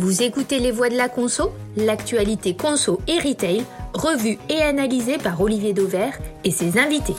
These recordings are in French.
Vous écoutez Les Voix de la Conso, l'actualité conso et retail, revue et analysée par Olivier Dauvert et ses invités.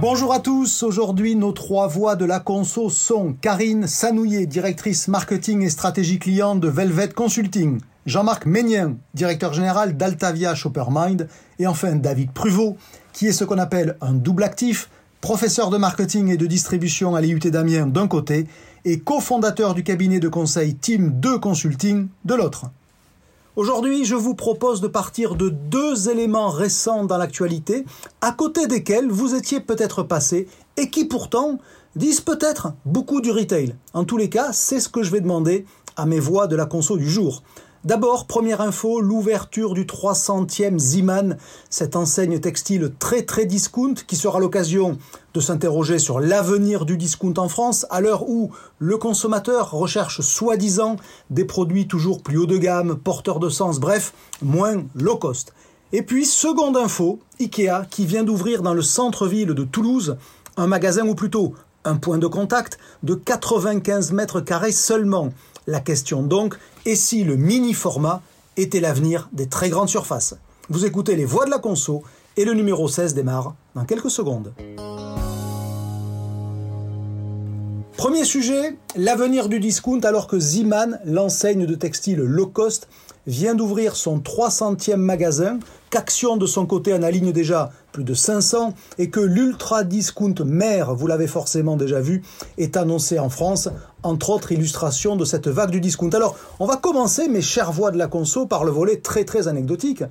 Bonjour à tous, aujourd'hui nos trois voix de la conso sont Karine Sanouillet, directrice marketing et stratégie client de Velvet Consulting, Jean-Marc Ménien, directeur général d'Altavia Shoppermind, et enfin David Pruvot, qui est ce qu'on appelle un double actif, professeur de marketing et de distribution à l'IUT d'Amiens d'un côté, et cofondateur du cabinet de conseil Team 2 Consulting de l'autre. Aujourd'hui, je vous propose de partir de deux éléments récents dans l'actualité, à côté desquels vous étiez peut-être passé et qui pourtant disent peut-être beaucoup du retail. En tous les cas, c'est ce que je vais demander à mes voix de la conso du jour. D'abord, première info, l'ouverture du 300e Zeeman, cette enseigne textile très discount qui sera l'occasion de s'interroger sur l'avenir du discount en France à l'heure où le consommateur recherche soi-disant des produits toujours plus haut de gamme, porteurs de sens, bref, moins low cost. Et puis, seconde info, Ikea qui vient d'ouvrir dans le centre-ville de Toulouse un magasin ou plutôt un point de contact de 95 mètres carrés seulement. La question donc est si le mini-format était l'avenir des très grandes surfaces. Vous écoutez Les Voix de la Conso et le numéro 16 démarre dans quelques secondes. Premier sujet, l'avenir du discount alors que Zeeman, l'enseigne de textile low cost, vient d'ouvrir son 300e magasin, qu'Action de son côté en aligne déjà plus de 500 et que l'ultra discount Mere, vous l'avez forcément déjà vu, est annoncé en France, entre autres illustrations de cette vague du discount. Alors, on va commencer, mes chères voix de la conso, par le volet très anecdotique.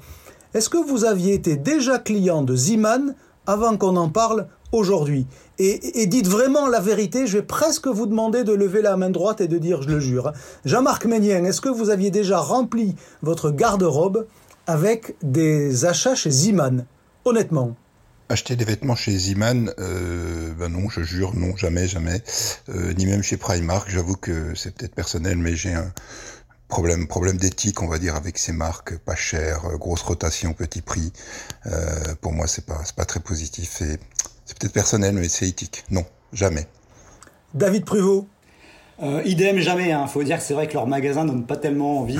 Est-ce que vous aviez été déjà client de Zeeman avant qu'on en parle aujourd'hui? Et dites vraiment la vérité, je vais presque vous demander de lever la main droite et de dire je le jure. Jean-Marc Ménien, est-ce que vous aviez déjà rempli votre garde-robe avec des achats chez Zeeman, honnêtement? Acheter des vêtements chez Zeeman, non, je jure, non, jamais. Ni même chez Primark, j'avoue que c'est peut-être personnel, mais j'ai un problème d'éthique, on va dire, avec ces marques pas chères, grosse rotation, petit prix. Pour moi, c'est pas très positif et c'est peut-être personnel, mais c'est éthique. Non, jamais. David Pruvot. Idem, jamais. Hein. Faut dire que c'est vrai que leur magasin donne pas tellement envie.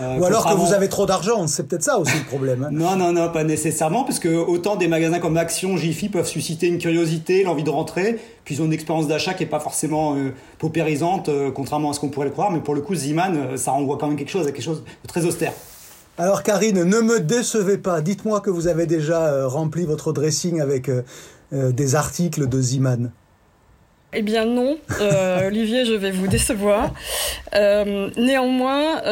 Ou alors que vous avez trop d'argent, c'est peut-être ça aussi le problème. Hein. Non, pas nécessairement, parce que autant des magasins comme Action, Gifi peuvent susciter une curiosité, l'envie de rentrer, puis ils ont une expérience d'achat qui est pas forcément paupérisante, contrairement à ce qu'on pourrait le croire. Mais pour le coup, Zeeman, ça renvoie quand même à quelque chose de très austère. Alors Karine, ne me décevez pas. Dites-moi que vous avez déjà rempli votre dressing avec des articles de Zeeman. Eh bien non, Olivier, je vais vous décevoir. Néanmoins,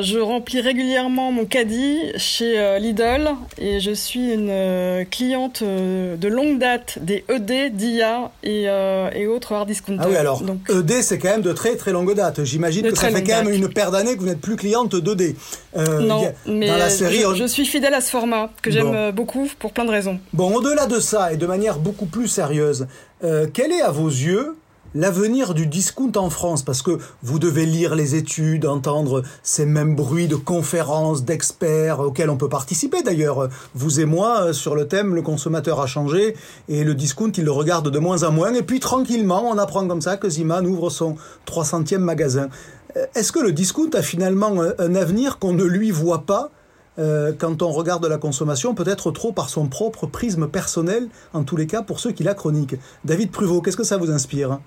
je remplis régulièrement mon caddie chez Lidl et je suis une cliente de longue date des ED, DIA et autres hard discounters. Ah oui, alors donc, ED, c'est quand même de très longue date. J'imagine que ça fait quand même une paire d'années que vous n'êtes plus cliente d'ED. Non, mais dans la série, je suis fidèle à ce format que j'aime beaucoup pour plein de raisons. Bon, au-delà de ça et de manière beaucoup plus sérieuse, quel est à vos yeux l'avenir du discount en France? Parce que vous devez lire les études, entendre ces mêmes bruits de conférences, d'experts auxquels on peut participer d'ailleurs, vous et moi, sur le thème « Le consommateur a changé » et le discount, il le regarde de moins en moins. Et puis tranquillement, on apprend comme ça que Zeeman ouvre son 300e magasin. Est-ce que le discount a finalement un avenir qu'on ne lui voit pas quand on regarde la consommation, peut-être trop par son propre prisme personnel, en tous les cas pour ceux qui la chroniquent? David Pruvot, qu'est-ce que ça vous inspire?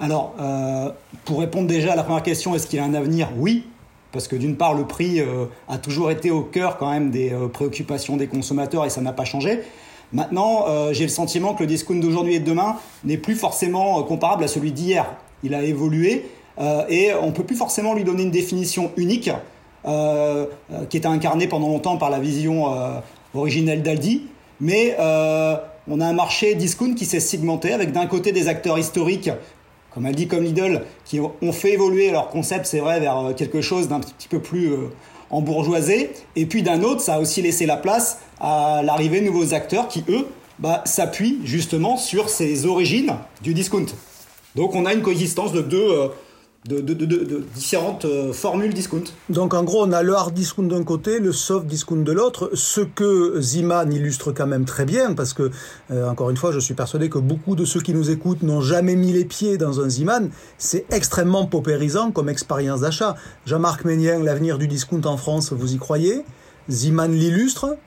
Alors, pour répondre déjà à la première question, est-ce qu'il y a un avenir? Oui, parce que d'une part, le prix a toujours été au cœur quand même des préoccupations des consommateurs et ça n'a pas changé. Maintenant, j'ai le sentiment que le discount d'aujourd'hui et de demain n'est plus forcément comparable à celui d'hier. Il a évolué et on ne peut plus forcément lui donner une définition unique qui était incarné pendant longtemps par la vision originelle d'Aldi, mais on a un marché discount qui s'est segmenté avec d'un côté des acteurs historiques comme Aldi, comme Lidl, qui ont fait évoluer leur concept, c'est vrai, vers quelque chose d'un petit peu plus embourgeoisé, et puis d'un autre, ça a aussi laissé la place à l'arrivée de nouveaux acteurs qui, eux, s'appuient justement sur ces origines du discount. Donc on a une coexistence de deux de différentes formules discount. Donc en gros, on a le hard discount d'un côté, le soft discount de l'autre, ce que Zeeman illustre quand même très bien, parce que, encore une fois, je suis persuadé que beaucoup de ceux qui nous écoutent n'ont jamais mis les pieds dans un Zeeman. C'est extrêmement paupérisant comme expérience d'achat. Jean-Marc Ménien, l'avenir du discount en France, vous y croyez? Zeeman l'illustre?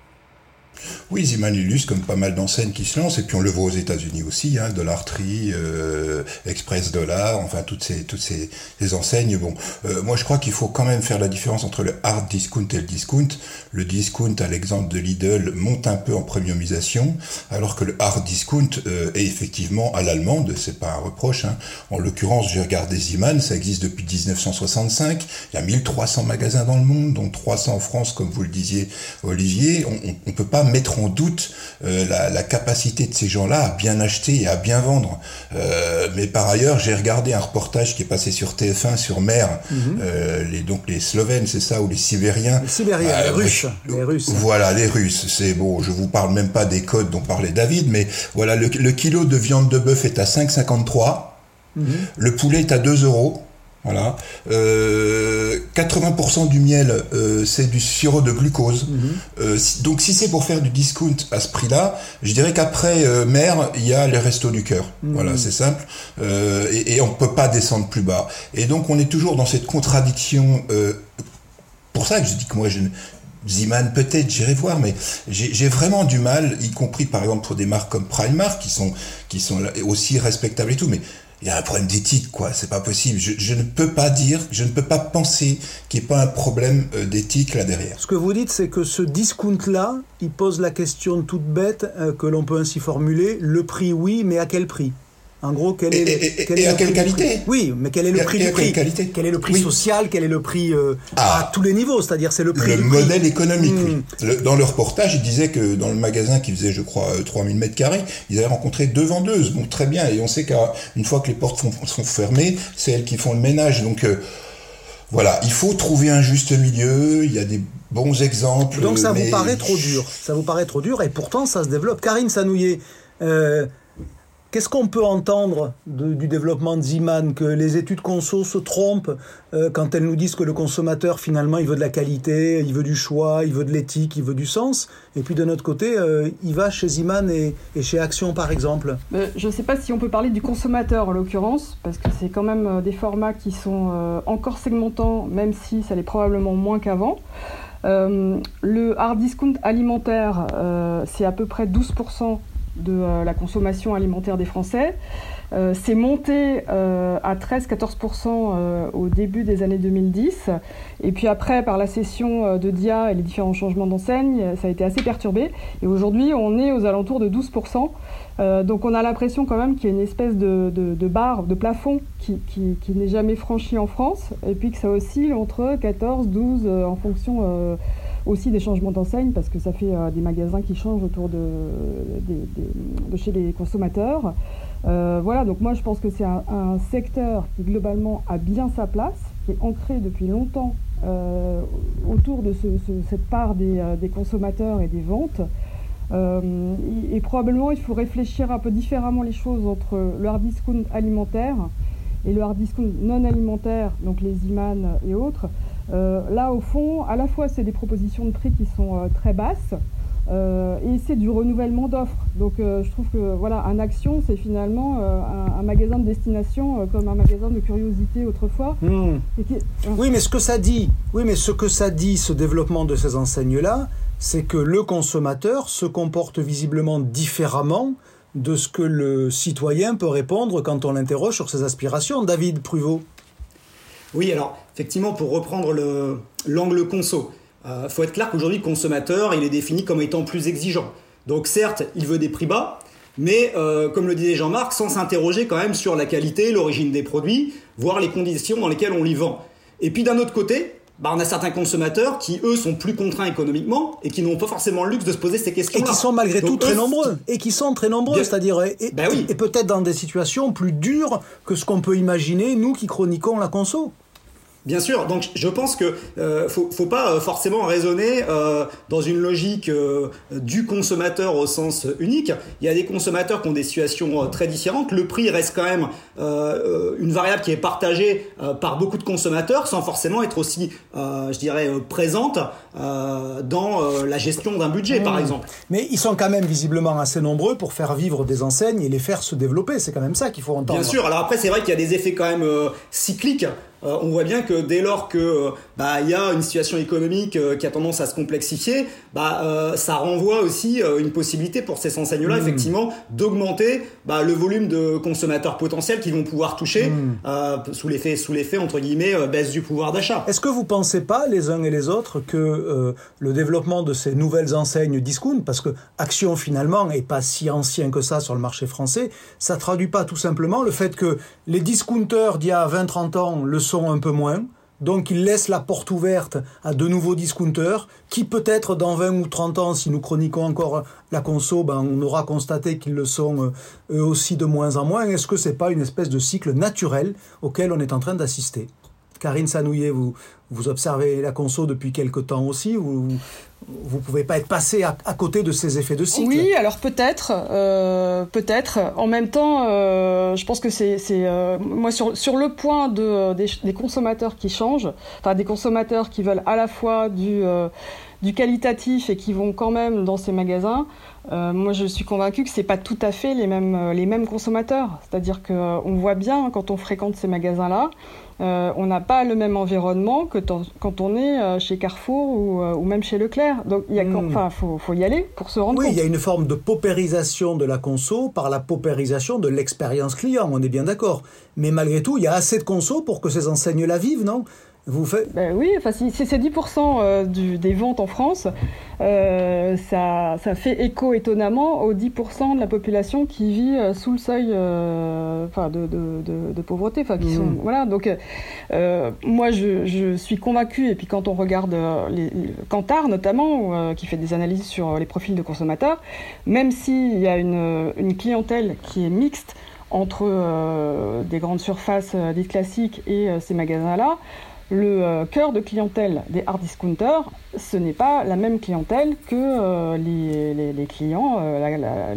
Oui, Zeeman l'illustre comme pas mal d'enseignes qui se lancent, et puis on le voit aux États-Unis aussi, hein, Dollar Tree, Express Dollar, enfin toutes ces enseignes. Bon, moi je crois qu'il faut quand même faire la différence entre le hard discount et le discount. Le discount, à l'exemple de Lidl, monte un peu en premiumisation, alors que le hard discount est effectivement à l'allemande. C'est pas un reproche, hein. En l'occurrence, j'ai regardé Zeeman, ça existe depuis 1965. Il y a 1300 magasins dans le monde, dont 300 en France, comme vous le disiez, Olivier. On peut pas mettre en doute la capacité de ces gens-là à bien acheter et à bien vendre. Mais par ailleurs, j'ai regardé un reportage qui est passé sur TF1 sur Mere, donc les Slovènes, c'est ça, ou les Sibériens. Les Sibériens, les Russes. Voilà, les Russes. C'est bon, je vous parle même pas des codes dont parlait David, mais voilà, le kilo de viande de bœuf est à 5,53. Le poulet est à 2 €. Voilà. 80% du miel, c'est du sirop de glucose. Donc, si c'est pour faire du discount à ce prix-là, je dirais qu'après Mere, il y a les restos du cœur. Voilà, c'est simple. Et on peut pas descendre plus bas. Et donc, on est toujours dans cette contradiction. Pour ça que je dis que moi, Zeeman, peut-être, j'irai voir, mais j'ai vraiment du mal, y compris par exemple pour des marques comme Primark, qui sont aussi respectables et tout, mais il y a un problème d'éthique, quoi. C'est pas possible. Je ne peux pas dire, je ne peux pas penser qu'il n'y ait pas un problème d'éthique là derrière. Ce que vous dites, c'est que ce discount-là, il pose la question toute bête que l'on peut ainsi formuler. Le prix, oui, mais à quel prix ? En gros, quel est le prix, à quelle qualité ? Oui, mais quel est le prix du prix ? Quel est le prix social ? Quel est le prix à tous les niveaux ? C'est-à-dire, c'est le prix. Le modèle économique, oui. Dans le reportage, il disait que dans le magasin qui faisait, je crois, 3000 m2, ils avaient rencontré 2 vendeuses. Bon, très bien. Et on sait qu'une fois que les portes sont fermées, c'est elles qui font le ménage. Donc, voilà, il faut trouver un juste milieu. Il y a des bons exemples. Donc, ça vous paraît trop dur. Ça vous paraît trop dur. Et pourtant, ça se développe. Karine Sanouillet, qu'est-ce qu'on peut entendre du développement de Zeeman? Que les études conso se trompent quand elles nous disent que le consommateur, finalement, il veut de la qualité, il veut du choix, il veut de l'éthique, il veut du sens. Et puis, d'un autre côté, il va chez Zeeman et chez Action, par exemple. Je ne sais pas si on peut parler du consommateur, en l'occurrence, parce que c'est quand même des formats qui sont encore segmentants, même si ça l'est probablement moins qu'avant. Le hard discount alimentaire, c'est à peu près 12% de la consommation alimentaire des Français. C'est monté à 13-14% au début des années 2010. Et puis après, par la cession de DIA et les différents changements d'enseigne, ça a été assez perturbé. Et aujourd'hui, on est aux alentours de 12%. Donc on a l'impression quand même qu'il y a une espèce de barre, de plafond qui n'est jamais franchi en France. Et puis que ça oscille entre 14-12 en fonction... aussi des changements d'enseigne, parce que ça fait des magasins qui changent autour de chez les consommateurs. Voilà, donc moi je pense que c'est un secteur qui globalement a bien sa place, qui est ancré depuis longtemps autour de cette part des consommateurs et des ventes. Et probablement il faut réfléchir un peu différemment les choses entre le hard discount alimentaire et le hard discount non alimentaire, donc les Zeeman et autres. Là, au fond, à la fois, c'est des propositions de prix qui sont très basses et c'est du renouvellement d'offres. Donc, je trouve que, voilà, un Action, c'est finalement un magasin de destination comme un magasin de curiosité autrefois. Oui, mais ce que ça dit, ce développement de ces enseignes-là, c'est que le consommateur se comporte visiblement différemment de ce que le citoyen peut répondre quand on l'interroge sur ses aspirations. David Pruvot. Oui, alors, effectivement, pour reprendre l'angle conso, faut être clair qu'aujourd'hui, le consommateur, il est défini comme étant plus exigeant. Donc, certes, il veut des prix bas, mais, comme le disait Jean-Marc, sans s'interroger quand même sur la qualité, l'origine des produits, voire les conditions dans lesquelles on les vend. Et puis, d'un autre côté, on a certains consommateurs qui, eux, sont plus contraints économiquement et qui n'ont pas forcément le luxe de se poser ces questions-là. Et qui sont malgré tout très nombreux. C'est-à-dire, et peut-être dans des situations plus dures que ce qu'on peut imaginer, nous qui chroniquons la conso. Bien sûr, donc je pense que faut pas forcément raisonner dans une logique du consommateur au sens unique. Il y a des consommateurs qui ont des situations très différentes. Le prix reste quand même une variable qui est partagée par beaucoup de consommateurs, sans forcément être aussi, je dirais, présente dans la gestion d'un budget, par exemple. Mais ils sont quand même visiblement assez nombreux pour faire vivre des enseignes et les faire se développer. C'est quand même ça qu'il faut entendre. Bien sûr. Alors après, c'est vrai qu'il y a des effets quand même cycliques. On voit bien que dès lors que il y a une situation économique qui a tendance à se complexifier, ça renvoie aussi une possibilité pour ces enseignes-là, effectivement, d'augmenter le volume de consommateurs potentiels qu'ils vont pouvoir toucher sous l'effet entre guillemets baisse du pouvoir d'achat. Est-ce que vous pensez pas les uns et les autres que le développement de ces nouvelles enseignes discount, parce que Action finalement est pas si ancien que ça sur le marché français, ça traduit pas tout simplement le fait que les discounters d'il y a 20-30 ans le sont un peu moins, donc ils laissent la porte ouverte à de nouveaux discounters qui peut-être dans 20 ou 30 ans, si nous chroniquons encore la conso, on aura constaté qu'ils le sont eux aussi de moins en moins. Est-ce que c'est pas une espèce de cycle naturel auquel on est en train d'assister ? Karine Sanouillet, vous observez la conso depuis quelque temps aussi, vous pouvez pas être passé à côté de ces effets de cycle. Oui, alors peut-être. En même temps, je pense que c'est moi sur le point des consommateurs qui changent, enfin des consommateurs qui veulent à la fois du qualitatif et qui vont quand même dans ces magasins. Moi, je suis convaincue que c'est pas tout à fait les mêmes consommateurs. C'est-à-dire que on voit bien quand on fréquente ces magasins-là. On n'a pas le même environnement que quand on est chez Carrefour ou même chez Leclerc. Donc, faut y aller pour se rendre compte. Oui, il y a une forme de paupérisation de la conso par la paupérisation de l'expérience client, on est bien d'accord. Mais malgré tout, il y a assez de conso pour que ces enseignes-là vivent, non ? Vous faites... oui, enfin, si c'est 10% des ventes en France, ça fait écho étonnamment aux 10% de la population qui vit sous le seuil de pauvreté. Enfin, qui sont, voilà, donc, moi, je suis convaincue, et puis quand on regarde Kantar notamment, qui fait des analyses sur les profils de consommateurs, même s'il y a une clientèle qui est mixte entre des grandes surfaces dites classiques et ces magasins-là, le cœur de clientèle des hard discounters, ce n'est pas la même clientèle que les clients,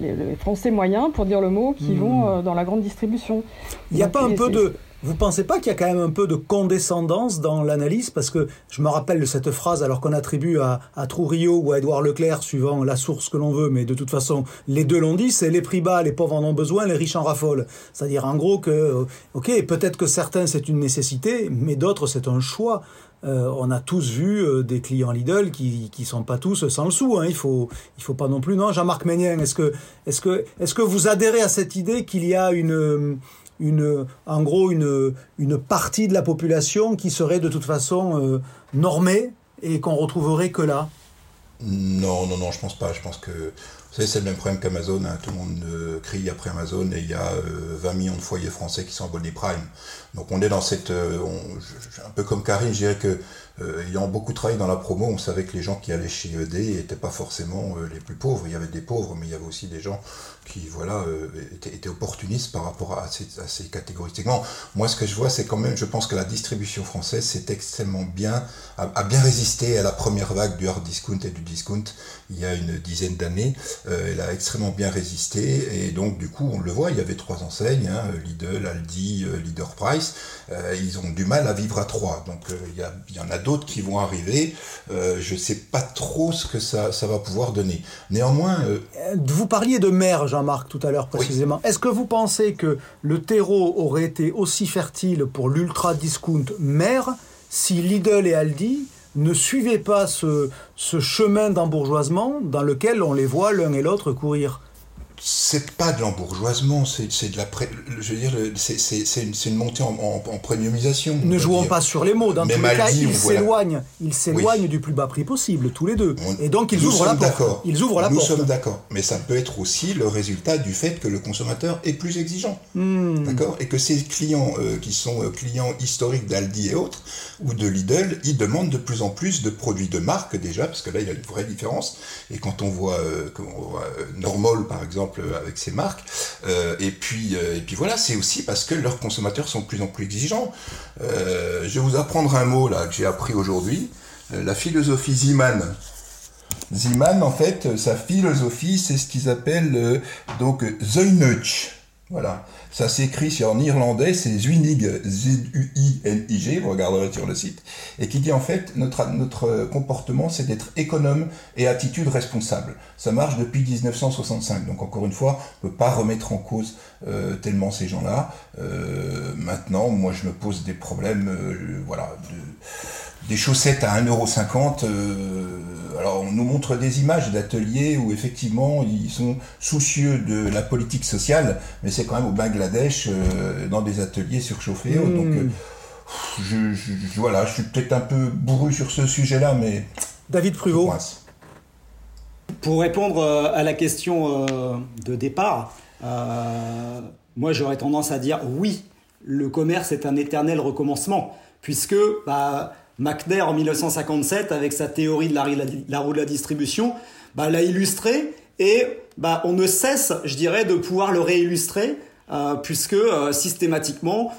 les Français moyens, pour dire le mot, qui vont dans la grande distribution. Il n'y a pas un peu de... Vous ne pensez pas qu'il y a quand même un peu de condescendance dans l'analyse ? Parce que je me rappelle de cette phrase, alors qu'on attribue à Truriot ou à Édouard Leclerc, suivant la source que l'on veut, mais de toute façon, les deux l'ont dit, c'est les prix bas, les pauvres en ont besoin, les riches en raffolent. C'est-à-dire en gros que, ok, peut-être que certains c'est une nécessité, mais d'autres c'est un choix. On a tous vu des clients Lidl qui sont pas tous sans le sou, hein. Il faut pas non plus. Non, Jean-Marc Ménien, est-ce que vous adhérez à cette idée qu'il y a une partie de la population qui serait de toute façon normée et qu'on retrouverait que là? Non, je pense pas. Je pense que vous savez, c'est le même problème qu'Amazon, hein. Tout le monde crie après Amazon et il y a 20 millions de foyers français qui sont abonnés Prime. Donc on est dans cette, un peu comme Karine, je dirais que ayant beaucoup travaillé dans la promo, on savait que les gens qui allaient chez ED n'étaient pas forcément les plus pauvres. Il y avait des pauvres, mais il y avait aussi des gens qui, étaient opportunistes par rapport à ces catégories. Moi, ce que je vois, c'est quand même, je pense que la distribution française s'est extrêmement bien résisté à la première vague du hard discount et du discount il y a une dizaine d'années. Elle a extrêmement bien résisté et donc, du coup, on le voit, il y avait 3 enseignes, hein, Lidl, Aldi, Leader Price. Ils ont du mal à vivre à 3. Donc, il y en a d'autres qui vont arriver, je ne sais pas trop ce que ça va pouvoir donner. Néanmoins... Vous parliez de Mere, Jean-Marc, tout à l'heure précisément. Oui. Est-ce que vous pensez que le terreau aurait été aussi fertile pour l'ultra-discount Mere si Lidl et Aldi ne suivaient pas ce chemin d'embourgeoisement dans lequel on les voit l'un et l'autre courir ? C'est pas de l'embourgeoisement, c'est de la c'est une montée en premiumisation. Ne jouons pas sur les mots. Dans tous les cas, ils s'éloignent du plus bas prix possible, tous les deux. Et donc ils ouvrent la porte. Nous sommes d'accord. Mais ça peut être aussi le résultat du fait que le consommateur est plus exigeant, d'accord, et que ces clients qui sont clients historiques d'Aldi et autres ou de Lidl, ils demandent de plus en plus de produits de marque déjà, parce que là il y a une vraie différence. Et quand on voit Normol par exemple. exemple avec ces marques. Et puis voilà, c'est aussi parce que leurs consommateurs sont de plus en plus exigeants. Je vais vous apprendre un mot là que j'ai appris aujourd'hui, la philosophie Zeeman. Zeeman, en fait, sa philosophie, c'est ce qu'ils appellent donc Zuinig. Voilà, ça s'écrit en irlandais, c'est Zuinig, Z-U-I-N-I-G, vous regarderez sur le site, et qui dit en fait, notre comportement, c'est d'être économe et attitude responsable. Ça marche depuis 1965, donc encore une fois, on ne peut pas remettre en cause tellement ces gens-là. Maintenant, moi, je me pose des problèmes, des chaussettes à 1,50€, alors on nous montre des images d'ateliers où effectivement ils sont soucieux de la politique sociale, mais c'est quand même au Bangladesh, dans des ateliers surchauffés. Mmh. Donc je suis peut-être un peu bourru sur ce sujet-là, mais... David Pruvot, pour répondre à la question de départ, moi j'aurais tendance à dire oui, le commerce est un éternel recommencement, puisque... McNair en 1957 avec sa théorie de la roue de la distribution l'a illustré et on ne cesse, je dirais, de pouvoir le réillustrer puisque systématiquement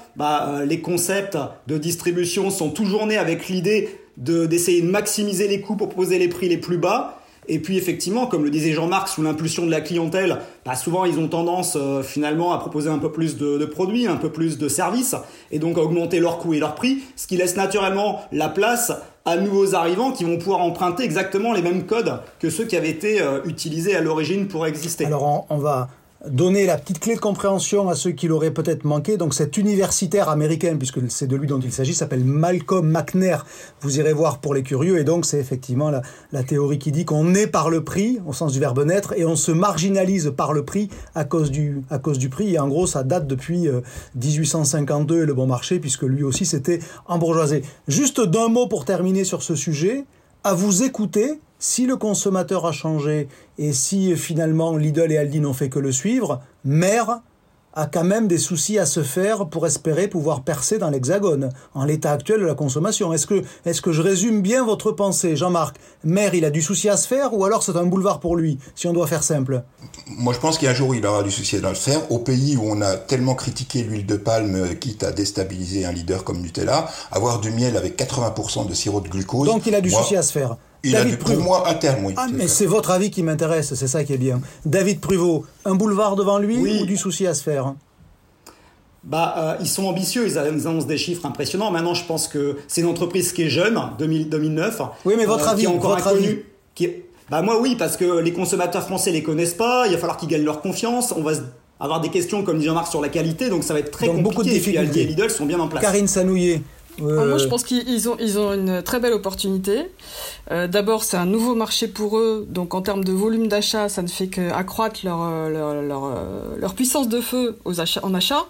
les concepts de distribution sont toujours nés avec l'idée d'essayer de maximiser les coûts pour poser les prix les plus bas. Et puis effectivement, comme le disait Jean-Marc, sous l'impulsion de la clientèle, souvent ils ont tendance finalement à proposer un peu plus de produits, un peu plus de services, et donc à augmenter leurs coûts et leurs prix, ce qui laisse naturellement la place à nouveaux arrivants qui vont pouvoir emprunter exactement les mêmes codes que ceux qui avaient été utilisés à l'origine pour exister. Alors on va donner la petite clé de compréhension à ceux qui l'auraient peut-être manqué. Donc cet universitaire américain, puisque c'est de lui dont il s'agit, s'appelle Malcolm McNair. Vous irez voir pour les curieux. Et donc c'est effectivement la théorie qui dit qu'on est par le prix, au sens du verbe naître, et on se marginalise par le prix à cause du prix. Et en gros, ça date depuis 1852 et le bon marché, puisque lui aussi s'était embourgeoisé. Juste d'un mot pour terminer sur ce sujet. À vous écouter, si le consommateur a changé et si finalement Lidl et Aldi n'ont fait que le suivre, Mere a quand même des soucis à se faire pour espérer pouvoir percer dans l'hexagone, en l'état actuel de la consommation. Est-ce que je résume bien votre pensée, Jean-Marc ? Mere, il a du souci à se faire, ou alors c'est un boulevard pour lui, si on doit faire simple ? Moi, je pense qu'un jour, il aura du souci à le faire. Au pays où on a tellement critiqué l'huile de palme, quitte à déstabiliser un leader comme Nutella, avoir du miel avec 80% de sirop de glucose... Donc il a du souci à se faire. Il David a du pour moi à terme, oui. Ah, mais c'est votre avis qui m'intéresse, c'est ça qui est bien. David Pruvot, un boulevard devant lui, oui, ou du souci à se faire ? Ils sont ambitieux, ils annoncent des chiffres impressionnants. Maintenant, je pense que c'est une entreprise qui est jeune, 2009. Oui, mais votre avis, qui est encore inconnue. Moi, oui, parce que les consommateurs français ne les connaissent pas, il va falloir qu'ils gagnent leur confiance, on va avoir des questions, comme dit Jean-Marc, sur la qualité, donc ça va être très compliqué. Beaucoup de difficultés. Aldi et Lidl sont bien en place. Karine Sanouillet. Moi, je pense qu'ils ont une très belle opportunité. D'abord, c'est un nouveau marché pour eux. Donc, en termes de volume d'achat, ça ne fait qu'accroître leur puissance de feu en achat.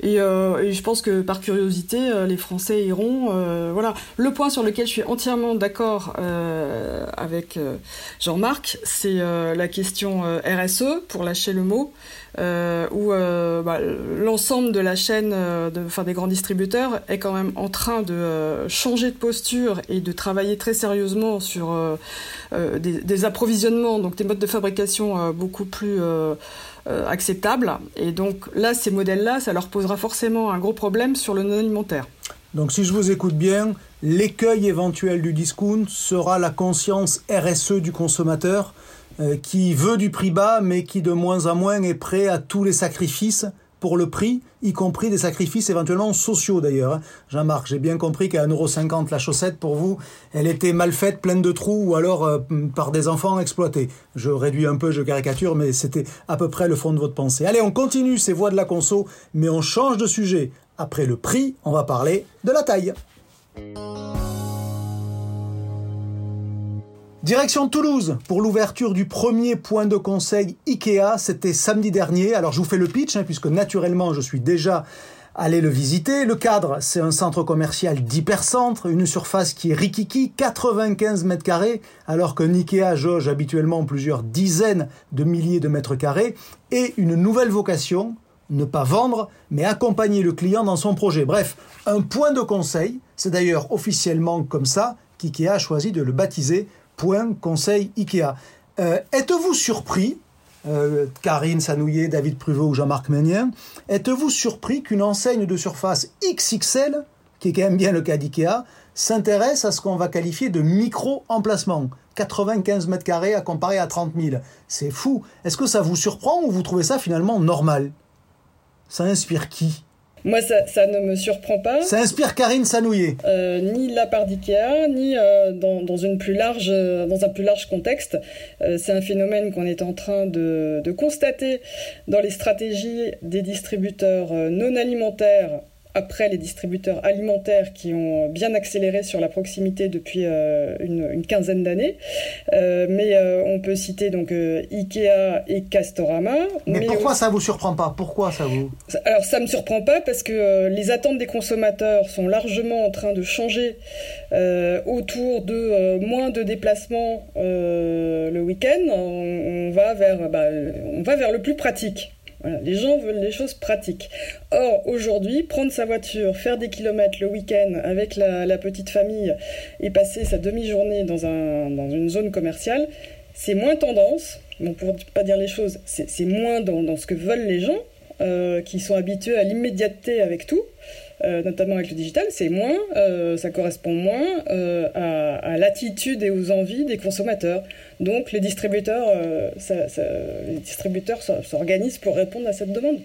Et je pense que, par curiosité, les Français iront. Voilà. Le point sur lequel je suis entièrement d'accord avec Jean-Marc, c'est la question RSE, pour lâcher le mot. Où l'ensemble de la chaîne des grands distributeurs est quand même en train de changer de posture et de travailler très sérieusement sur des approvisionnements, donc des modes de fabrication beaucoup plus acceptables. Et donc là, ces modèles-là, ça leur posera forcément un gros problème sur le non-alimentaire. Donc si je vous écoute bien, l'écueil éventuel du discount sera la conscience RSE du consommateur, qui veut du prix bas, mais qui de moins en moins est prêt à tous les sacrifices pour le prix, y compris des sacrifices éventuellement sociaux d'ailleurs. Jean-Marc, j'ai bien compris qu'à 1,50€ la chaussette, pour vous, elle était mal faite, pleine de trous, ou alors par des enfants exploités. Je réduis un peu, je caricature, mais c'était à peu près le fond de votre pensée. Allez, on continue ces voies de la conso, mais on change de sujet. Après le prix, on va parler de la taille. Direction Toulouse pour l'ouverture du premier point de conseil Ikea, c'était samedi dernier. Alors je vous fais le pitch, puisque naturellement je suis déjà allé le visiter. Le cadre, c'est un centre commercial d'hypercentre, une surface qui est rikiki, 95 mètres carrés, alors qu'un Ikea jauge habituellement plusieurs dizaines de milliers de mètres carrés, et une nouvelle vocation, ne pas vendre, mais accompagner le client dans son projet. Bref, un point de conseil, c'est d'ailleurs officiellement comme ça qu'Ikea a choisi de le baptiser « Point conseil Ikea ». Êtes-vous surpris Karine Sanouillet, David Pruvot ou Jean-Marc Ménien, êtes-vous surpris qu'une enseigne de surface XXL, qui est quand même bien le cas d'Ikea, s'intéresse à ce qu'on va qualifier de micro-emplacement, 95 mètres carrés à comparer à 30 000. C'est fou. Est-ce que ça vous surprend ou vous trouvez ça finalement normal? Ça inspire qui? Moi, ça ne me surprend pas. Ça inspire Karine Sanouillet. Ni la part d'IKEA, ni dans un plus large contexte. C'est un phénomène qu'on est en train de constater dans les stratégies des distributeurs non alimentaires, après les distributeurs alimentaires qui ont bien accéléré sur la proximité depuis une quinzaine d'années. Mais on peut citer donc Ikea et Castorama. Mais pourquoi ça vous surprend pas? Alors ça me surprend pas parce que les attentes des consommateurs sont largement en train de changer autour de moins de déplacements le week-end. On va vers le plus pratique. Voilà, les gens veulent des choses pratiques. Or, aujourd'hui, prendre sa voiture, faire des kilomètres le week-end avec la petite famille et passer sa demi-journée dans une zone commerciale, c'est moins tendance. Bon, pour ne pas dire les choses, c'est moins dans ce que veulent les gens qui sont habitués à l'immédiateté avec tout, notamment avec le digital. C'est moins, ça correspond moins à l'attitude et aux envies des consommateurs. Donc les distributeurs s'organisent pour répondre à cette demande.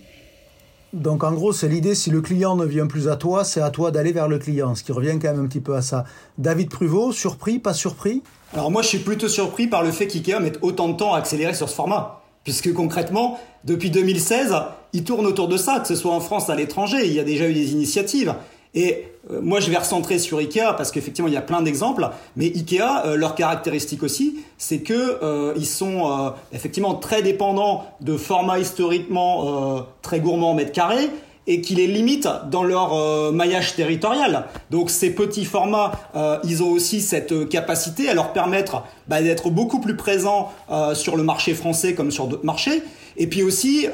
Donc en gros, c'est l'idée, si le client ne vient plus à toi, c'est à toi d'aller vers le client, ce qui revient quand même un petit peu à ça. David Pruvot, surpris, pas surpris? Alors moi, je suis plutôt surpris par le fait qu'IKEA mette autant de temps à accélérer sur ce format. Puisque concrètement, depuis 2016, ils tournent autour de ça, que ce soit en France, à l'étranger, il y a déjà eu des initiatives. Et moi, je vais recentrer sur Ikea parce qu'effectivement, il y a plein d'exemples. Mais Ikea, leur caractéristique aussi, c'est que ils sont effectivement très dépendants de formats historiquement très gourmands en mètres carrés, et qui les limitent dans leur maillage territorial. Donc ces petits formats, ils ont aussi cette capacité à leur permettre d'être beaucoup plus présents sur le marché français comme sur d'autres marchés, et puis aussi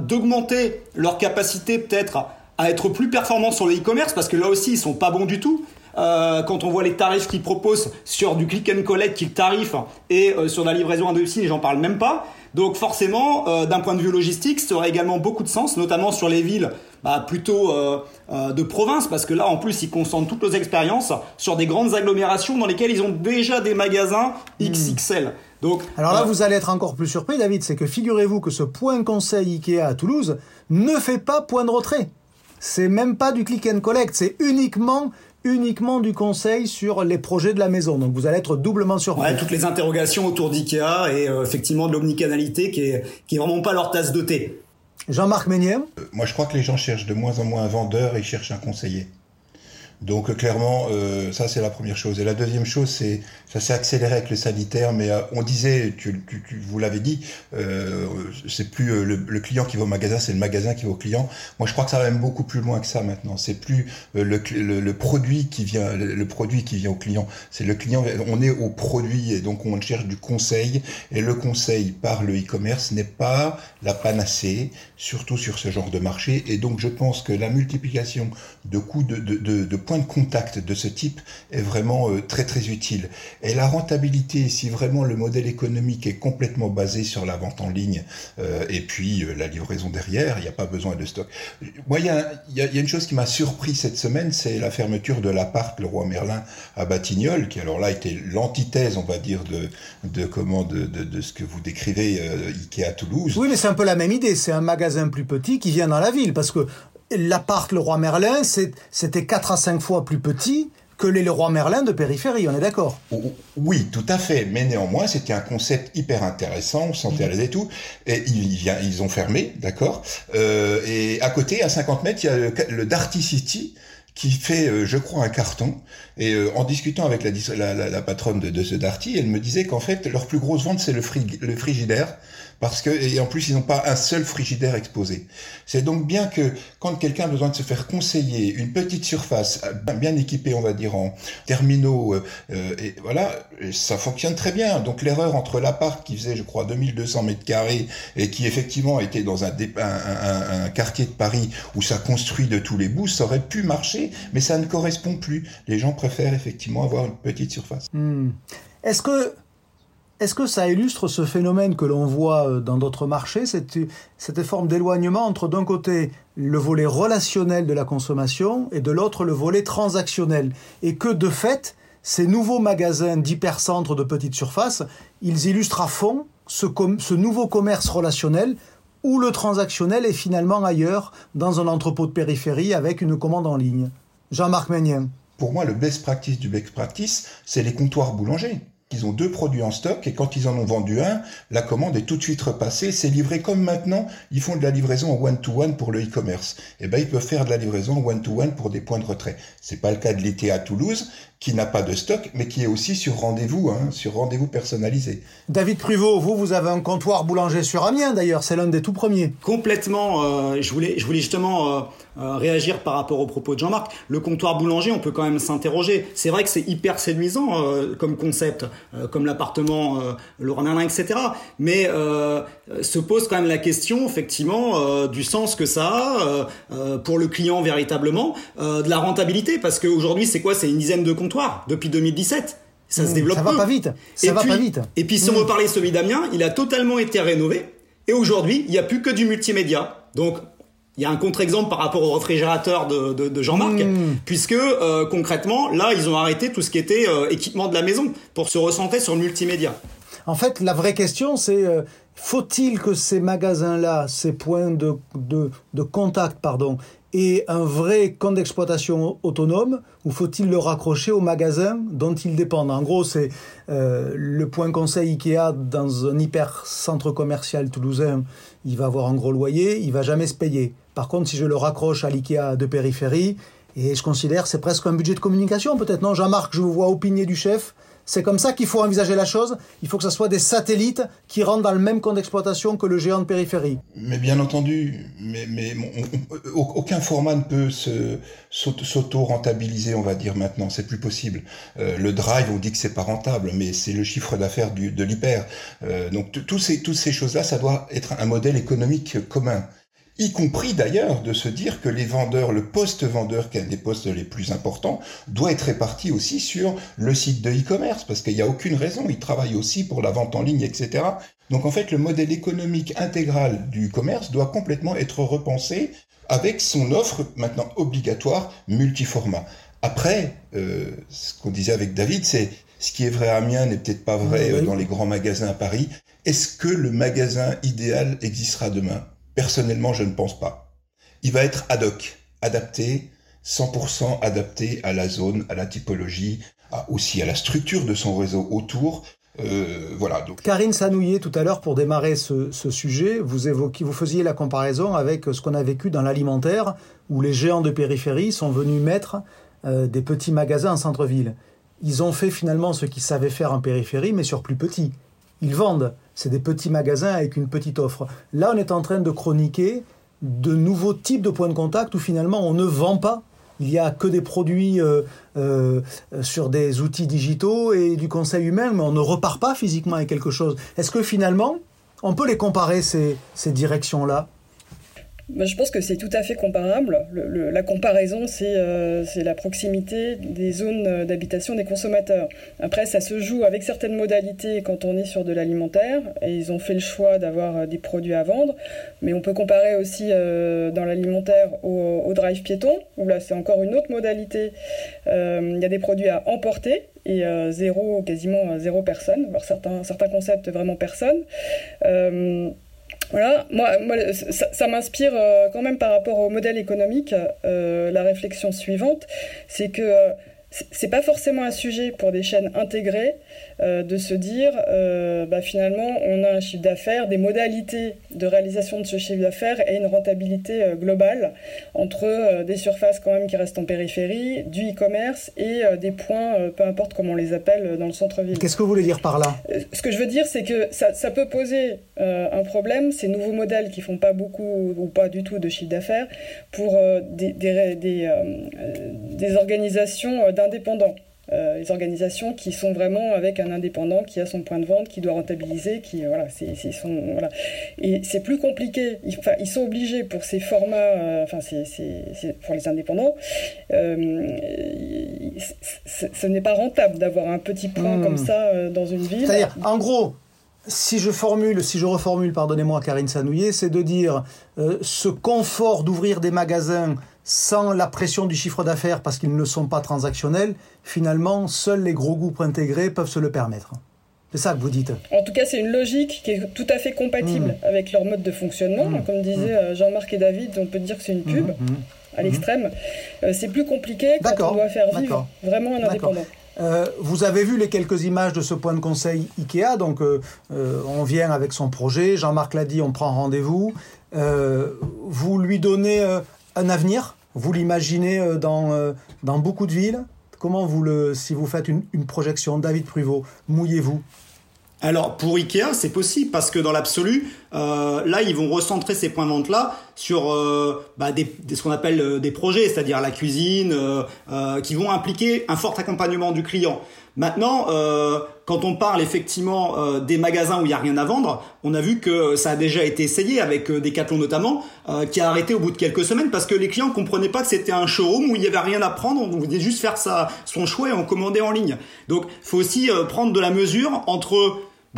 d'augmenter leur capacité peut-être à être plus performants sur le e-commerce, parce que là aussi ils sont pas bons du tout. Quand on voit les tarifs qu'ils proposent sur du click and collect qu'ils tarifent et sur la livraison à domicile, j'en parle même pas. Donc forcément, d'un point de vue logistique, ça aurait également beaucoup de sens, notamment sur les villes plutôt de province, parce que là, en plus, ils concentrent toutes leurs expériences sur des grandes agglomérations dans lesquelles ils ont déjà des magasins XXL. Donc, alors là, vous allez être encore plus surpris, David, c'est que figurez-vous que ce point conseil Ikea à Toulouse ne fait pas point de retrait. C'est même pas du click and collect, c'est uniquement du conseil sur les projets de la maison. Donc vous allez être doublement surpris. Ouais, toutes les interrogations autour d'IKEA et effectivement de l'omnicanalité qui est vraiment pas leur tasse de thé. Jean-Marc Ménien. Moi, je crois que les gens cherchent de moins en moins un vendeur et cherchent un conseiller. Donc clairement, ça c'est la première chose. Et la deuxième chose, c'est ça s'est accéléré avec le sanitaire, mais on disait, vous l'avez dit, c'est plus le client qui va au magasin, c'est le magasin qui va au client. Moi, je crois que ça va même beaucoup plus loin que ça maintenant. C'est plus le produit qui vient au client, c'est le client. On est au produit et donc on cherche du conseil. Et le conseil par le e-commerce n'est pas la panacée, surtout sur ce genre de marché. Et donc je pense que la multiplication de coûts de points de contact de ce type est vraiment très très utile. Et la rentabilité, si vraiment le modèle économique est complètement basé sur la vente en ligne et puis la livraison derrière, il n'y a pas besoin de stock. Moi, il y a une chose qui m'a surpris cette semaine, c'est la fermeture de l'appart Leroy Merlin à Batignolles, qui alors là était l'antithèse, on va dire, de ce que vous décrivez Ikea Toulouse. Oui, mais c'est un peu la même idée, c'est un magasin plus petit qui vient dans la ville, parce que l'appart Leroy Merlin, c'était 4 à 5 fois plus petit que les Leroy Merlin de périphérie, on est d'accord? Oui, tout à fait, mais néanmoins, c'était un concept hyper intéressant, on se sentait à l'aise et tout, et ils ont fermé, d'accord, et à côté, à 50 mètres, il y a le Darty City, qui fait, je crois, un carton. Et en discutant avec la patronne de ce Darty, elle me disait qu'en fait, leur plus grosse vente, c'est le frigidaire, parce que et en plus, ils n'ont pas un seul frigidaire exposé. C'est donc bien que quand quelqu'un a besoin de se faire conseiller une petite surface bien équipée, on va dire, en terminaux, et voilà, ça fonctionne très bien. Donc l'erreur entre l'appart qui faisait, je crois, 2200 mètres carrés et qui effectivement était dans un quartier de Paris où ça construit de tous les bouts, ça aurait pu marcher. Mais ça ne correspond plus. Les gens préfèrent effectivement avoir une petite surface. Est-ce que Est-ce que ça illustre ce phénomène que l'on voit dans d'autres marchés, cette forme d'éloignement entre d'un côté le volet relationnel de la consommation et de l'autre le volet transactionnel, et que de fait, ces nouveaux magasins d'hypercentres de petite surface, ils illustrent à fond ce nouveau commerce relationnel où le transactionnel est finalement ailleurs, dans un entrepôt de périphérie avec une commande en ligne. Jean-Marc Ménien. Pour moi, le best practice du best practice, c'est les comptoirs boulangers. Ils ont 2 produits en stock et quand ils en ont vendu un, la commande est tout de suite repassée, c'est livré comme maintenant, ils font de la livraison en one-to-one pour le e-commerce. Eh ben, ils peuvent faire de la livraison en one-to-one pour des points de retrait. C'est pas le cas de l'IKEA à Toulouse, qui n'a pas de stock, mais qui est aussi sur rendez-vous personnalisé. David Pruvot, vous avez un comptoir boulanger sur Amiens d'ailleurs, c'est l'un des tout premiers. Complètement, je voulais justement réagir par rapport aux propos de Jean-Marc. Le comptoir boulanger, on peut quand même s'interroger. C'est vrai que c'est hyper séduisant comme concept, comme l'appartement Leroy Merlin, etc. Mais se pose quand même la question, effectivement, du sens que ça a pour le client véritablement, de la rentabilité, parce qu'aujourd'hui, c'est quoi ? C'est une dizaine de comptoirs depuis 2017. Ça se développe peu. Ça va pas vite. Et puis, si on veut parler celui d'Amiens, il a totalement été rénové. Et aujourd'hui, il n'y a plus que du multimédia. Donc, il y a un contre-exemple par rapport au réfrigérateur de Jean-Marc, puisque concrètement, là, ils ont arrêté tout ce qui était équipement de la maison pour se recentrer sur le multimédia. En fait, la vraie question, c'est faut-il que ces magasins-là, ces points de contact, aient un vrai compte d'exploitation autonome, ou faut-il le raccrocher au magasin dont ils dépendent ? En gros, c'est le point conseil Ikea dans un hyper-centre commercial toulousain. Il va avoir un gros loyer, il va jamais se payer. Par contre, si je le raccroche à l'IKEA de périphérie, et je considère c'est presque un budget de communication, peut-être, non ? Jean-Marc, je vous vois opiner du chef. C'est comme ça qu'il faut envisager la chose. Il faut que ça soit des satellites qui rentrent dans le même compte d'exploitation que le géant de périphérie. Mais bien entendu, aucun format ne peut s'auto-rentabiliser, on va dire maintenant. C'est plus possible. Le drive, on dit que c'est pas rentable, mais c'est le chiffre d'affaires de l'hyper. Donc toutes ces choses-là, ça doit être un modèle économique commun. Y compris d'ailleurs de se dire que les vendeurs, le poste-vendeur, qui est un des postes les plus importants, doit être réparti aussi sur le site de e-commerce, parce qu'il n'y a aucune raison, ils travaillent aussi pour la vente en ligne, etc. Donc en fait, le modèle économique intégral du commerce doit complètement être repensé avec son offre maintenant obligatoire multiformat. Après, ce qu'on disait avec David, c'est ce qui est vrai à Amiens n'est peut-être pas vrai dans les grands magasins à Paris. Est-ce que le magasin idéal existera demain ? Personnellement, je ne pense pas. Il va être ad hoc, adapté, 100% adapté à la zone, à la typologie, aussi à la structure de son réseau autour. Voilà. Donc. Karine Sanouillet, tout à l'heure, pour démarrer ce sujet, vous faisiez la comparaison avec ce qu'on a vécu dans l'alimentaire, où les géants de périphérie sont venus mettre des petits magasins en centre-ville. Ils ont fait finalement ce qu'ils savaient faire en périphérie, mais sur plus petit. Ils vendent. C'est des petits magasins avec une petite offre. Là, on est en train de chroniquer de nouveaux types de points de contact où finalement, on ne vend pas. Il n'y a que des produits sur des outils digitaux et du conseil humain, mais on ne repart pas physiquement avec quelque chose. Est-ce que finalement, on peut les comparer, ces directions-là ? Je pense que c'est tout à fait comparable. La comparaison, c'est la proximité des zones d'habitation des consommateurs. Après, ça se joue avec certaines modalités quand on est sur de l'alimentaire, et ils ont fait le choix d'avoir des produits à vendre. Mais on peut comparer aussi dans l'alimentaire au drive piéton, où là, c'est encore une autre modalité. Il y a des produits à emporter. Et quasiment zéro personne, voire certains concepts vraiment personne. Voilà, moi ça m'inspire quand même par rapport au modèle économique, la réflexion suivante, c'est que c'est pas forcément un sujet pour des chaînes intégrées de se dire finalement on a un chiffre d'affaires, des modalités de réalisation de ce chiffre d'affaires et une rentabilité globale entre des surfaces quand même qui restent en périphérie, du e-commerce et des points, peu importe comment on les appelle, dans le centre-ville. Qu'est-ce que vous voulez dire par là ? Ce que je veux dire, c'est que ça peut poser un problème, ces nouveaux modèles qui font pas beaucoup ou pas du tout de chiffre d'affaires pour des organisations d'indépendants les organisations qui sont vraiment avec un indépendant qui a son point de vente, qui doit rentabiliser, qui voilà, voilà. Et c'est plus compliqué. Ils sont obligés pour ces formats, pour les indépendants, ce n'est pas rentable d'avoir un petit point comme ça dans une ville. C'est-à-dire, en gros, si je reformule, pardonnez-moi, Karine Sanouillet, c'est de dire ce confort d'ouvrir des magasins sans la pression du chiffre d'affaires parce qu'ils ne sont pas transactionnels, finalement, seuls les gros groupes intégrés peuvent se le permettre. C'est ça que vous dites. En tout cas, c'est une logique qui est tout à fait compatible avec leur mode de fonctionnement. Comme disaient Jean-Marc et David, on peut dire que c'est une pub à l'extrême. C'est plus compliqué quand on doit faire vivre vraiment un indépendant. Vous avez vu les quelques images de ce point de conseil Ikea, donc on vient avec son projet, Jean-Marc l'a dit, on prend rendez-vous, vous lui donnez un avenir, vous l'imaginez dans beaucoup de villes, comment si vous faites une projection, David Pruvot, mouillez-vous. Alors pour Ikea, c'est possible parce que dans l'absolu, là ils vont recentrer ces points de vente là sur ce qu'on appelle des projets, c'est-à-dire la cuisine, qui vont impliquer un fort accompagnement du client. Maintenant, quand on parle effectivement des magasins où il n'y a rien à vendre, on a vu que ça a déjà été essayé avec Decathlon notamment, qui a arrêté au bout de quelques semaines parce que les clients comprenaient pas que c'était un showroom où il n'y avait rien à prendre, on voulait juste faire son choix et en commander en ligne. Donc, faut aussi prendre de la mesure entre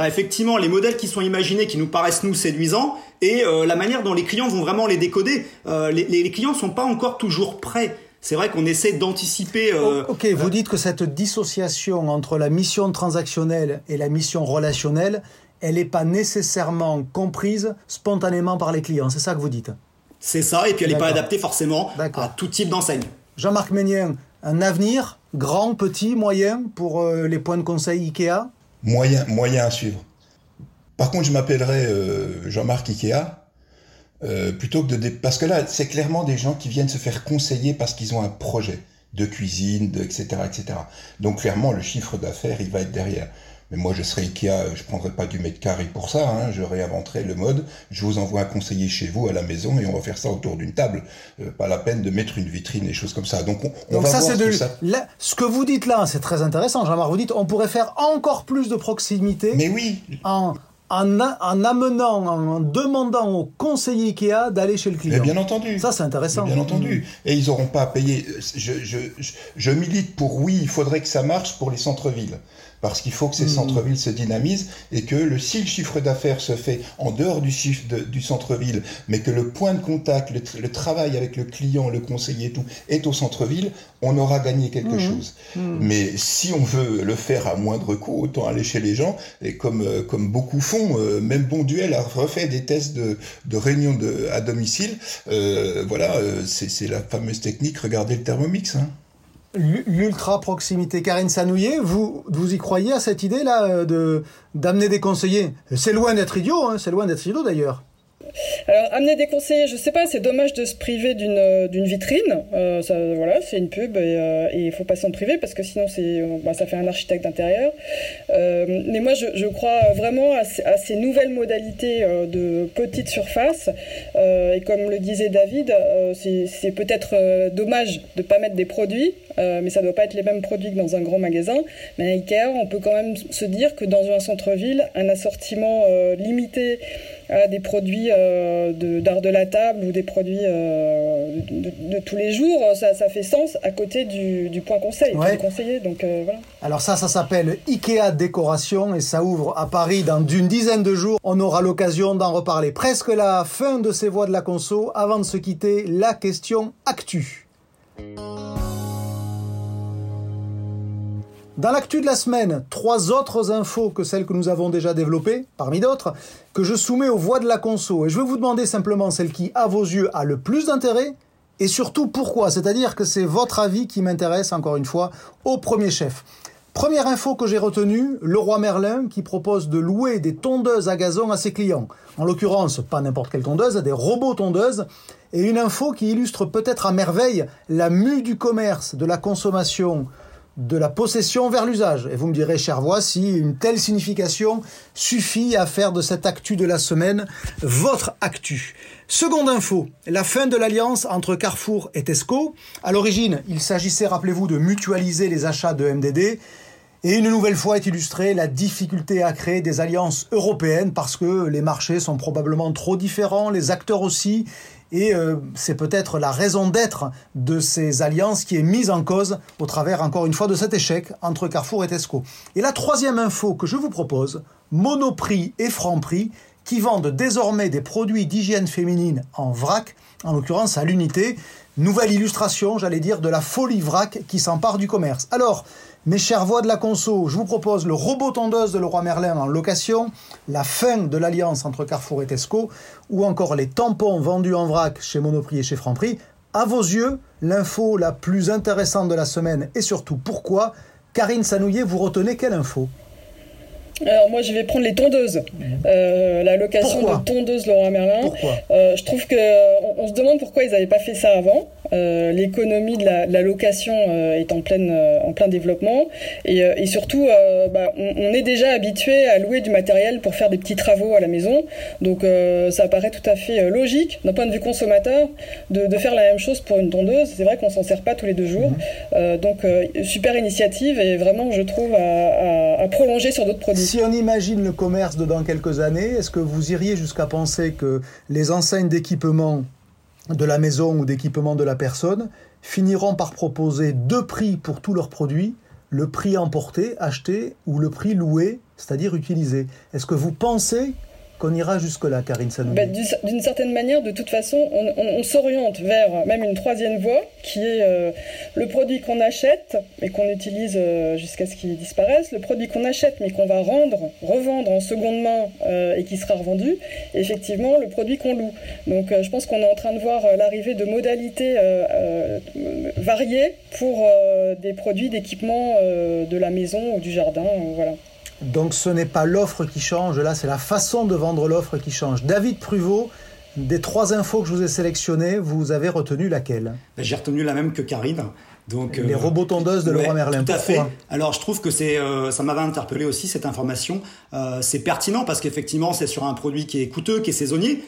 effectivement les modèles qui sont imaginés, qui nous paraissent nous séduisants, et la manière dont les clients vont vraiment les décoder. Les clients sont pas encore toujours prêts. C'est vrai qu'on essaie d'anticiper... Ok, vous dites que cette dissociation entre la mission transactionnelle et la mission relationnelle, elle n'est pas nécessairement comprise spontanément par les clients. C'est ça que vous dites. C'est ça, et puis elle n'est pas adaptée forcément à tout type d'enseigne. Jean-Marc Ménien, un avenir grand, petit, moyen pour les points de conseil Ikea ? Moyen à suivre. Par contre, je m'appellerais Jean-Marc Ikea. Plutôt que parce que là, c'est clairement des gens qui viennent se faire conseiller parce qu'ils ont un projet de cuisine, etc. Donc clairement, le chiffre d'affaires, il va être derrière. Mais moi, je serais Ikea, je prendrais pas du mètre carré pour ça, hein, je réinventerais le mode, je vous envoie un conseiller chez vous à la maison et on va faire ça autour d'une table. Pas la peine de mettre une vitrine, des choses comme ça. Donc ce que vous dites là, c'est très intéressant, Jean-Marc, vous dites, on pourrait faire encore plus de proximité. Mais oui. En demandant au conseiller Ikea d'aller chez le client. Mais bien entendu. Ça, c'est intéressant. Mais bien entendu. Et ils n'auront pas à payer. Je milite pour oui, il faudrait que ça marche pour les centres-villes. Parce qu'il faut que ces centres-villes se dynamisent et que si le chiffre d'affaires se fait en dehors du chiffre du centre-ville, mais que le point de contact, le travail avec le client, le conseiller et tout, est au centre-ville, on aura gagné quelque chose. Mais si on veut le faire à moindre coût, autant aller chez les gens, et comme beaucoup font, même Bonduel a refait des tests de réunion à domicile. C'est la fameuse technique, regardez le Thermomix, hein. L'ultra proximité. Karine Sanouillet, vous y croyez à cette idée là d'amener des conseillers? C'est loin d'être idiot, hein, c'est loin d'être idiot d'ailleurs. Alors, amener des conseillers, je sais pas, c'est dommage de se priver d'une vitrine. C'est une pub et il faut pas s'en priver parce que sinon ça fait un architecte d'intérieur. Mais moi, je crois vraiment à ces nouvelles modalités de petites surfaces. Et comme le disait David, c'est peut-être dommage de pas mettre des produits, mais ça doit pas être les mêmes produits que dans un grand magasin. Mais à Ikea, on peut quand même se dire que dans un centre-ville, un assortiment limité à des produits d'art de la table ou des produits de tous les jours, ça fait sens à côté du point conseil, du conseiller. Donc, voilà. Alors ça s'appelle Ikea Décoration et ça ouvre à Paris dans une dizaine de jours. On aura l'occasion d'en reparler. Presque la fin de ces voix de la conso. Avant de se quitter, la question actu. Dans l'actu de la semaine, 3 autres infos que celles que nous avons déjà développées, parmi d'autres, que je soumets aux voix de la conso. Et je vais vous demander simplement celle qui, à vos yeux, a le plus d'intérêt, et surtout pourquoi. C'est-à-dire que c'est votre avis qui m'intéresse, encore une fois, au premier chef. Première info que j'ai retenue, Leroy Merlin qui propose de louer des tondeuses à gazon à ses clients. En l'occurrence, pas n'importe quelle tondeuse, des robots tondeuses. Et une info qui illustre peut-être à merveille la mue du commerce, de la consommation de la possession vers l'usage. Et vous me direz, chère voix, si une telle signification suffit à faire de cette actu de la semaine votre actu. Seconde info, la fin de l'alliance entre Carrefour et Tesco. À l'origine, il s'agissait, rappelez-vous, de mutualiser les achats de MDD. Et une nouvelle fois est illustrée la difficulté à créer des alliances européennes parce que les marchés sont probablement trop différents, les acteurs aussi, et c'est peut-être la raison d'être de ces alliances qui est mise en cause au travers, encore une fois, de cet échec entre Carrefour et Tesco. Et la troisième info que je vous propose, Monoprix et Franprix, qui vendent désormais des produits d'hygiène féminine en vrac, en l'occurrence à l'unité. Nouvelle illustration, j'allais dire, de la folie vrac qui s'empare du commerce. Alors, mes chères voix de la conso, je vous propose le robot tondeuse de Leroy Merlin en location, la fin de l'alliance entre Carrefour et Tesco, ou encore les tampons vendus en vrac chez Monoprix et chez Franprix. À vos yeux, l'info la plus intéressante de la semaine et surtout pourquoi. Karine Sanouillet, vous retenez quelle info ? Alors moi je vais prendre les tondeuses, la location de tondeuses Leroy Merlin. Je trouve que on se demande pourquoi ils n'avaient pas fait ça avant. L'économie de la location est en plein développement et surtout on est déjà habitué à louer du matériel pour faire des petits travaux à la maison, donc ça paraît tout à fait logique d'un point de vue consommateur de faire la même chose pour une tondeuse. C'est vrai qu'on s'en sert pas tous les deux jours, donc super initiative et vraiment je trouve à prolonger sur d'autres produits. Si on imagine le commerce de dans quelques années, est-ce que vous iriez jusqu'à penser que les enseignes d'équipement de la maison ou d'équipement de la personne finiront par proposer deux prix pour tous leurs produits, le prix emporté, acheté, ou le prix loué, c'est-à-dire utilisé? Est-ce que vous pensez qu'on ira jusque-là, Karine Sanouillet? D'une certaine manière, de toute façon, on s'oriente vers même une troisième voie, qui est le produit qu'on achète et qu'on utilise jusqu'à ce qu'il disparaisse, le produit qu'on achète mais qu'on va revendre en seconde main et qui sera revendu, et effectivement le produit qu'on loue. Donc je pense qu'on est en train de voir l'arrivée de modalités variées pour des produits d'équipement de la maison ou du jardin, voilà. Donc ce n'est pas l'offre qui change, là c'est la façon de vendre l'offre qui change. David Pruvot, des trois infos que je vous ai sélectionnées, vous avez retenu laquelle ? J'ai retenu la même que Karine. Donc, les robots tondeuses de Leroy Merlin. Tout à fait. Alors je trouve que ça m'avait interpellé aussi cette information. C'est pertinent parce qu'effectivement c'est sur un produit qui est coûteux, qui est saisonnier.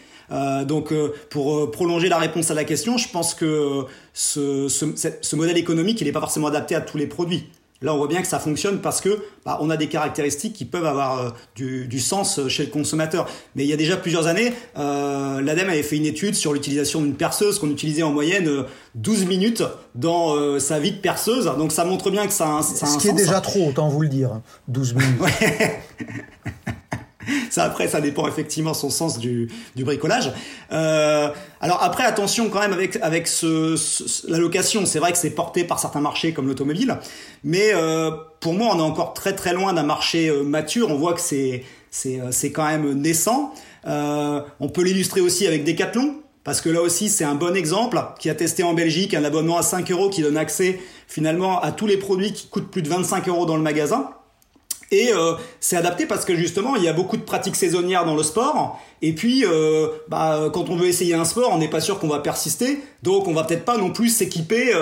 Donc pour prolonger la réponse à la question, je pense que ce modèle économique il n'est pas forcément adapté à tous les produits. Là, on voit bien que ça fonctionne parce que on a des caractéristiques qui peuvent avoir du sens chez le consommateur. Mais il y a déjà plusieurs années, l'ADEME avait fait une étude sur l'utilisation d'une perceuse qu'on utilisait en moyenne 12 minutes dans sa vie de perceuse. Donc ça montre bien que ça a un sens. Ce qui est déjà trop, autant vous le dire, 12 minutes. Ouais. Ça, après, ça dépend effectivement son sens du bricolage. Alors après, attention quand même avec la location. C'est vrai que c'est porté par certains marchés comme l'automobile, mais pour moi, on est encore très très loin d'un marché mature. On voit que c'est quand même naissant. On peut l'illustrer aussi avec Decathlon. Parce que là aussi, c'est un bon exemple qui a testé en Belgique un abonnement à 5 € qui donne accès finalement à tous les produits qui coûtent plus de 25 € dans le magasin. Et c'est adapté parce que justement il y a beaucoup de pratiques saisonnières dans le sport et puis quand on veut essayer un sport on n'est pas sûr qu'on va persister, donc on va peut-être pas non plus s'équiper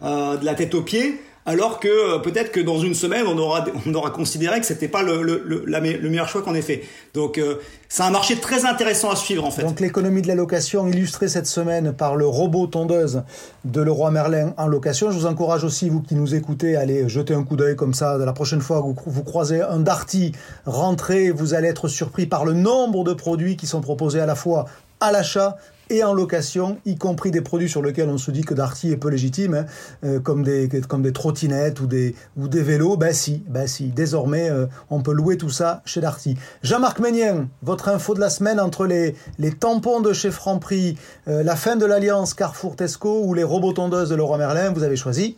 de la tête aux pieds, alors que peut-être que dans une semaine on aura considéré que c'était pas le meilleur choix qu'on ait fait. Donc c'est un marché très intéressant à suivre en fait. Donc l'économie de la location illustrée cette semaine par le robot tondeuse de Leroy Merlin en location. Je vous encourage aussi, vous qui nous écoutez, à aller jeter un coup d'œil comme ça. La prochaine fois que vous croisez un Darty, rentrez, vous allez être surpris par le nombre de produits qui sont proposés à la fois à l'achat et en location, y compris des produits sur lesquels on se dit que Darty est peu légitime, hein, comme des trottinettes ou des vélos. Ben si. Désormais, on peut louer tout ça chez Darty. Jean-Marc Ménien, votre info de la semaine entre les tampons de chez Franprix, la fin de l'alliance Carrefour-Tesco ou les robots tondeuses de Leroy Merlin, vous avez choisi?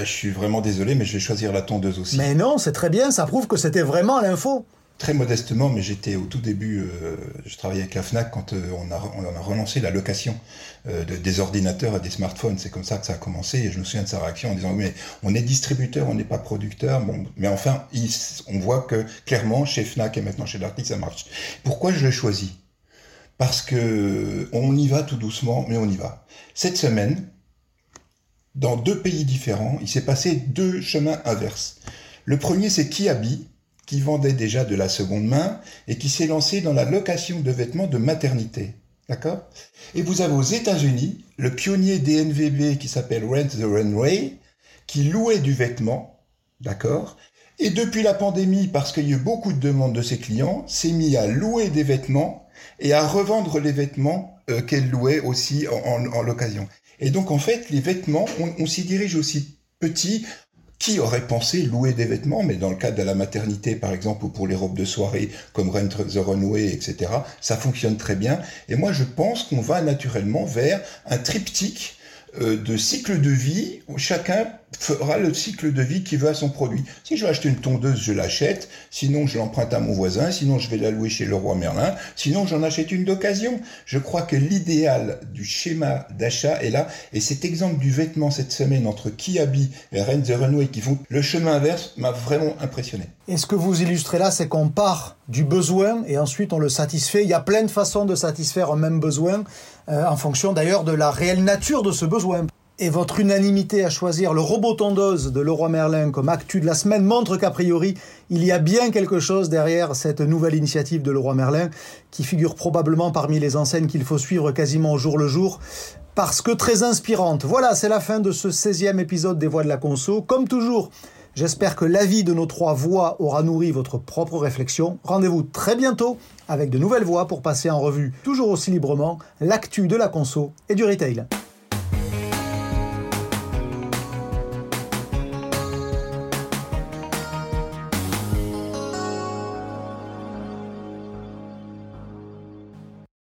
Je suis vraiment désolé, mais je vais choisir la tondeuse aussi. Mais non, c'est très bien, ça prouve que c'était vraiment l'info. Très modestement, mais j'étais au tout début, je travaillais avec la FNAC quand on a relancé la location des ordinateurs à des smartphones. C'est comme ça que ça a commencé et je me souviens de sa réaction en disant « mais on est distributeur, on n'est pas producteur ». Bon, mais enfin, on voit que clairement chez FNAC et maintenant chez Darty, ça marche. Pourquoi je le choisis ? Parce que on y va tout doucement, mais on y va. Cette semaine, dans deux pays différents, il s'est passé deux chemins inverses. Le premier, c'est Kiabi, qui vendait déjà de la seconde main et qui s'est lancé dans la location de vêtements de maternité. D'accord ? Et vous avez aux États-Unis le pionnier des NVB qui s'appelle Rent the Runway, qui louait du vêtement, d'accord ? Et depuis la pandémie, parce qu'il y a eu beaucoup de demandes de ses clients, s'est mis à louer des vêtements et à revendre les vêtements qu'elle louait aussi en l'occasion. Et donc, en fait, les vêtements, on s'y dirige aussi petit. Qui aurait pensé louer des vêtements ? Mais dans le cadre de la maternité, par exemple, ou pour les robes de soirée, comme Rent the Runway, etc., ça fonctionne très bien. Et moi, je pense qu'on va naturellement vers un triptyque de cycle de vie où chacun fera le cycle de vie qu'il veut à son produit. Si je veux acheter une tondeuse, je l'achète. Sinon, je l'emprunte à mon voisin. Sinon, je vais la louer chez Leroy Merlin. Sinon, j'en achète une d'occasion. Je crois que l'idéal du schéma d'achat est là. Et cet exemple du vêtement cette semaine entre Kiabi et Rent the Runway qui font le chemin inverse m'a vraiment impressionné. Et ce que vous illustrez là, c'est qu'on part du besoin et ensuite on le satisfait. Il y a plein de façons de satisfaire un même besoin en fonction d'ailleurs de la réelle nature de ce besoin. Et votre unanimité à choisir le robot tondeuse de Leroy Merlin comme actu de la semaine montre qu'a priori, il y a bien quelque chose derrière cette nouvelle initiative de Leroy Merlin qui figure probablement parmi les enseignes qu'il faut suivre quasiment au jour le jour parce que très inspirante. Voilà, c'est la fin de ce 16e épisode des Voix de la Conso. Comme toujours, j'espère que l'avis de nos trois voix aura nourri votre propre réflexion. Rendez-vous très bientôt avec de nouvelles voix pour passer en revue toujours aussi librement l'actu de la Conso et du retail.